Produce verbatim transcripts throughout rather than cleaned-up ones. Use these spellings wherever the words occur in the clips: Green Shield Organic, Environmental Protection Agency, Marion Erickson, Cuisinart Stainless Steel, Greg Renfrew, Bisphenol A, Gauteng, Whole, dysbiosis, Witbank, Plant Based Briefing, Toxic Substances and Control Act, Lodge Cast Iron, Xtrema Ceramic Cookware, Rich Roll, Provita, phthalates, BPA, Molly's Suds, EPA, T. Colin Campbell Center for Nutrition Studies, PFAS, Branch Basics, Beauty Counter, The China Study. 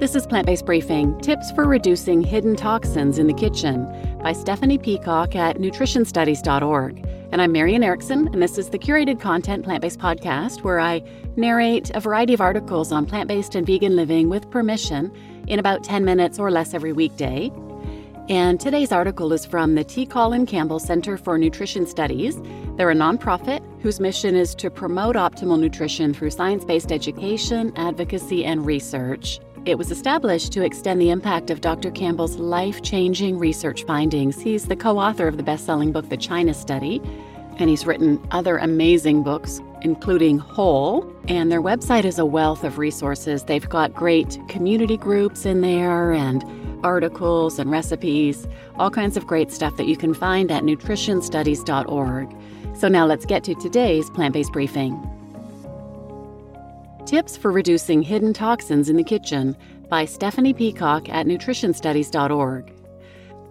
This is Plant Based Briefing, tips for reducing hidden toxins in the kitchen by Stephanie Peacock at nutrition studies dot org. And I'm Marion Erickson, and this is the curated content plant-based podcast where I narrate a variety of articles on plant-based and vegan living with permission in about ten minutes or less every weekday. And today's article is from the T. Colin Campbell Center for Nutrition Studies. They're a nonprofit whose mission is to promote optimal nutrition through science-based education, advocacy, and research. It was established to extend the impact of Doctor Campbell's life-changing research findings. He's the co-author of the best-selling book, The China Study, and he's written other amazing books, including Whole. And their website is a wealth of resources. They've got great community groups in there and articles and recipes, all kinds of great stuff that you can find at nutrition studies dot org. So now let's get to today's plant-based briefing. Tips for Reducing Hidden Toxins in the Kitchen by Stephanie Peacock at nutrition studies dot org.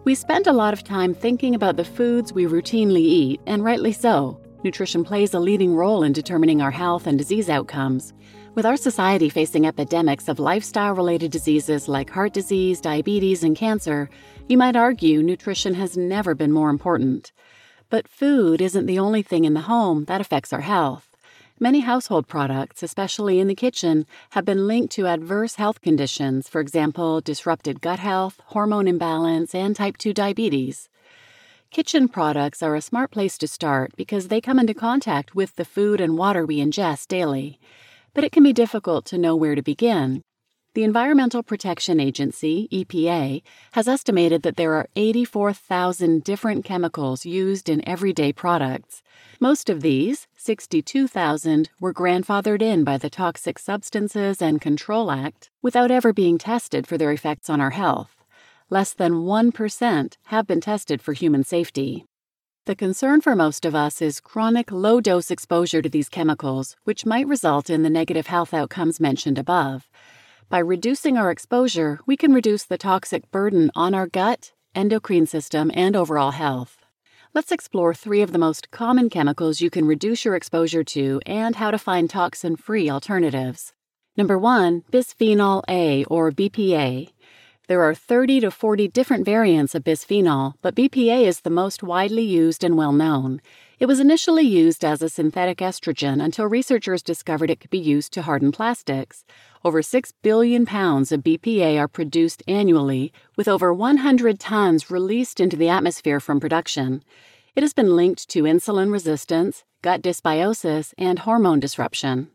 We spend a lot of time thinking about the foods we routinely eat, and rightly so. Nutrition plays a leading role in determining our health and disease outcomes. With our society facing epidemics of lifestyle-related diseases like heart disease, diabetes, and cancer, you might argue nutrition has never been more important. But food isn't the only thing in the home that affects our health. Many household products, especially in the kitchen, have been linked to adverse health conditions, for example, disrupted gut health, hormone imbalance, and type two diabetes. Kitchen products are a smart place to start because they come into contact with the food and water we ingest daily. But it can be difficult to know where to begin. The Environmental Protection Agency, E P A, has estimated that there are eighty-four thousand different chemicals used in everyday products. Most of these, sixty-two thousand, were grandfathered in by the Toxic Substances and Control Act without ever being tested for their effects on our health. Less than one percent have been tested for human safety. The concern for most of us is chronic low-dose exposure to these chemicals, which might result in the negative health outcomes mentioned above. By reducing our exposure, we can reduce the toxic burden on our gut, endocrine system, and overall health. Let's explore three of the most common chemicals you can reduce your exposure to and how to find toxin-free alternatives. Number one, bisphenol A, or B P A. There are thirty to forty different variants of bisphenol, but B P A is the most widely used and well-known. It was initially used as a synthetic estrogen until researchers discovered it could be used to harden plastics. Over six billion pounds of B P A are produced annually, with over one hundred tons released into the atmosphere from production. It has been linked to insulin resistance, gut dysbiosis, and hormone disruption.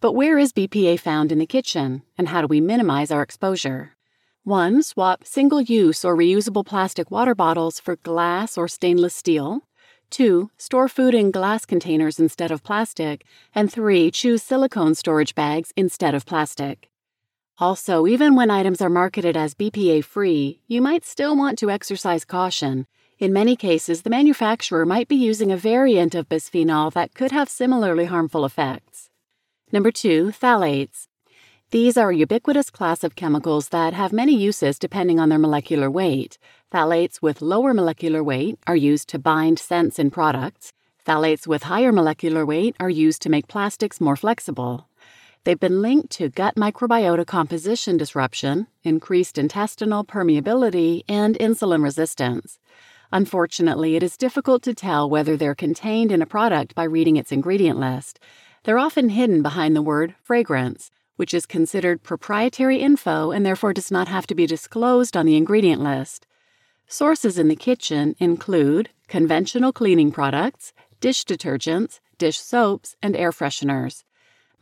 But where is B P A found in the kitchen, and how do we minimize our exposure? one. Swap single-use or reusable plastic water bottles for glass or stainless steel. two. Store food in glass containers instead of plastic. And three. Choose silicone storage bags instead of plastic. Also, even when items are marketed as B P A-free, you might still want to exercise caution. In many cases, the manufacturer might be using a variant of bisphenol that could have similarly harmful effects. Number two. Phthalates. These are a ubiquitous class of chemicals that have many uses depending on their molecular weight. Phthalates with lower molecular weight are used to bind scents in products. Phthalates with higher molecular weight are used to make plastics more flexible. They've been linked to gut microbiota composition disruption, increased intestinal permeability, and insulin resistance. Unfortunately, it is difficult to tell whether they're contained in a product by reading its ingredient list. They're often hidden behind the word fragrance, which is considered proprietary info and therefore does not have to be disclosed on the ingredient list. Sources in the kitchen include conventional cleaning products, dish detergents, dish soaps, and air fresheners.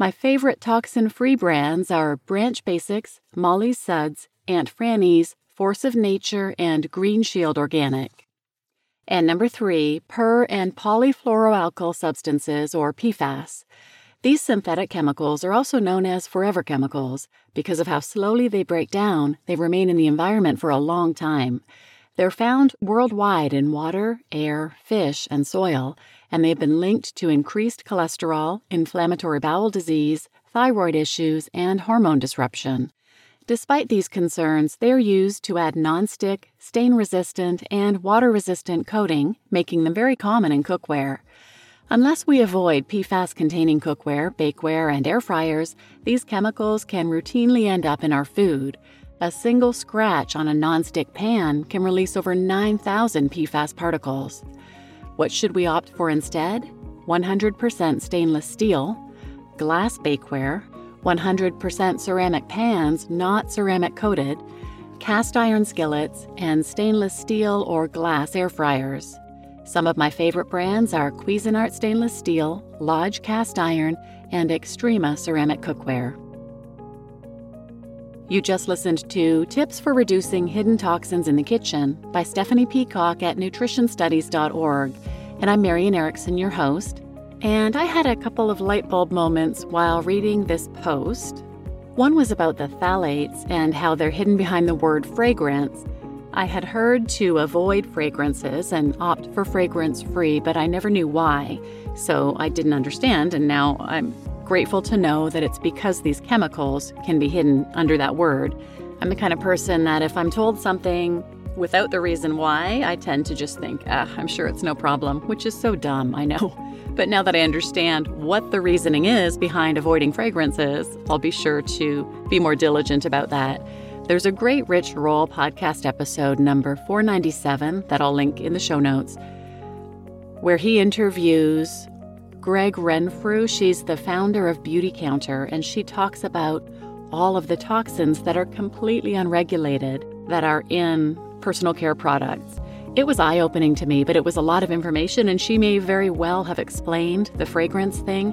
My favorite toxin-free brands are Branch Basics, Molly's Suds, Aunt Franny's, Force of Nature, and Green Shield Organic. And number three, per- and polyfluoroalkyl substances, or P FAS. These synthetic chemicals are also known as forever chemicals. Because of how slowly they break down, they remain in the environment for a long time. They're found worldwide in water, air, fish, and soil, and they've been linked to increased cholesterol, inflammatory bowel disease, thyroid issues, and hormone disruption. Despite these concerns, they're used to add nonstick, stain-resistant, and water-resistant coating, making them very common in cookware. Unless we avoid P FAS-containing cookware, bakeware, and air fryers, these chemicals can routinely end up in our food. A single scratch on a nonstick pan can release over nine thousand P FAS particles. What should we opt for instead? one hundred percent stainless steel, glass bakeware, one hundred percent ceramic pans not ceramic coated, cast iron skillets, and stainless steel or glass air fryers. Some of my favorite brands are Cuisinart Stainless Steel, Lodge Cast Iron, and Xtrema Ceramic Cookware. You just listened to Tips for Reducing Hidden Toxins in the Kitchen by Stephanie Peacock at Nutrition Studies dot org, and I'm Marion Erickson, your host. And I had a couple of light bulb moments while reading this post. One was about the phthalates and how they're hidden behind the word fragrance. I had heard to avoid fragrances and opt for fragrance-free, but I never knew why, so I didn't understand, and now I'm grateful to know that it's because these chemicals can be hidden under that word. I'm the kind of person that if I'm told something without the reason why, I tend to just think, ah, I'm sure it's no problem, which is so dumb, I know. But now that I understand what the reasoning is behind avoiding fragrances, I'll be sure to be more diligent about that. There's a great Rich Roll podcast episode number four ninety-seven that I'll link in the show notes, where he interviews Greg Renfrew. She's the founder of Beauty Counter, and she talks about all of the toxins that are completely unregulated that are in personal care products. It was eye-opening to me, but it was a lot of information, and she may very well have explained the fragrance thing.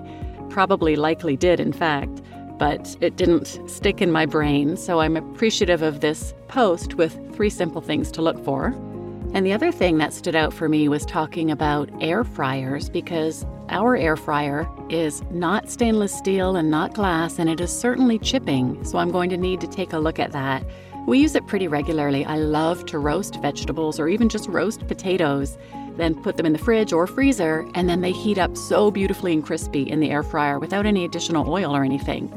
Probably likely did, in fact, but it didn't stick in my brain, so I'm appreciative of this post with three simple things to look for. And the other thing that stood out for me was talking about air fryers, because our air fryer is not stainless steel and not glass, and it is certainly chipping, so I'm going to need to take a look at that. We use it pretty regularly. I love to roast vegetables or even just roast potatoes, then put them in the fridge or freezer, and then they heat up so beautifully and crispy in the air fryer without any additional oil or anything.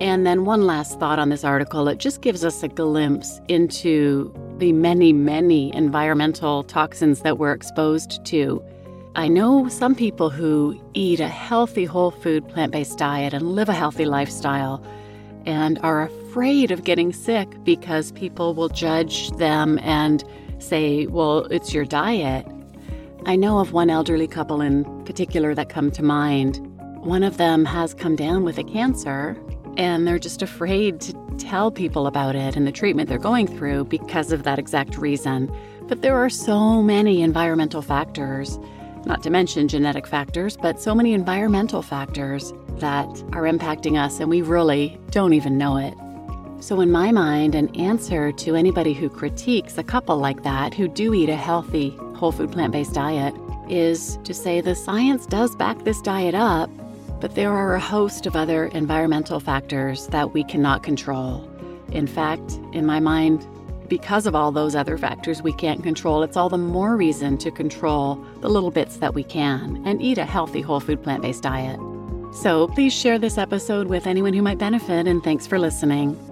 And then one last thought on this article. It just gives us a glimpse into the many, many environmental toxins that we're exposed to. I know some people who eat a healthy, whole food, plant-based diet and live a healthy lifestyle and are afraid of getting sick because people will judge them and say, well, it's your diet. I know of one elderly couple in particular that come to mind. One of them has come down with a cancer, and they're just afraid to tell people about it and the treatment they're going through because of that exact reason. But there are so many environmental factors, not to mention genetic factors, but so many environmental factors that are impacting us, and we really don't even know it. So in my mind, an answer to anybody who critiques a couple like that who do eat a healthy, whole food, plant-based diet is to say the science does back this diet up, but there are a host of other environmental factors that we cannot control. In fact, in my mind, because of all those other factors we can't control, it's all the more reason to control the little bits that we can and eat a healthy, whole food, plant-based diet. So please share this episode with anyone who might benefit, and thanks for listening.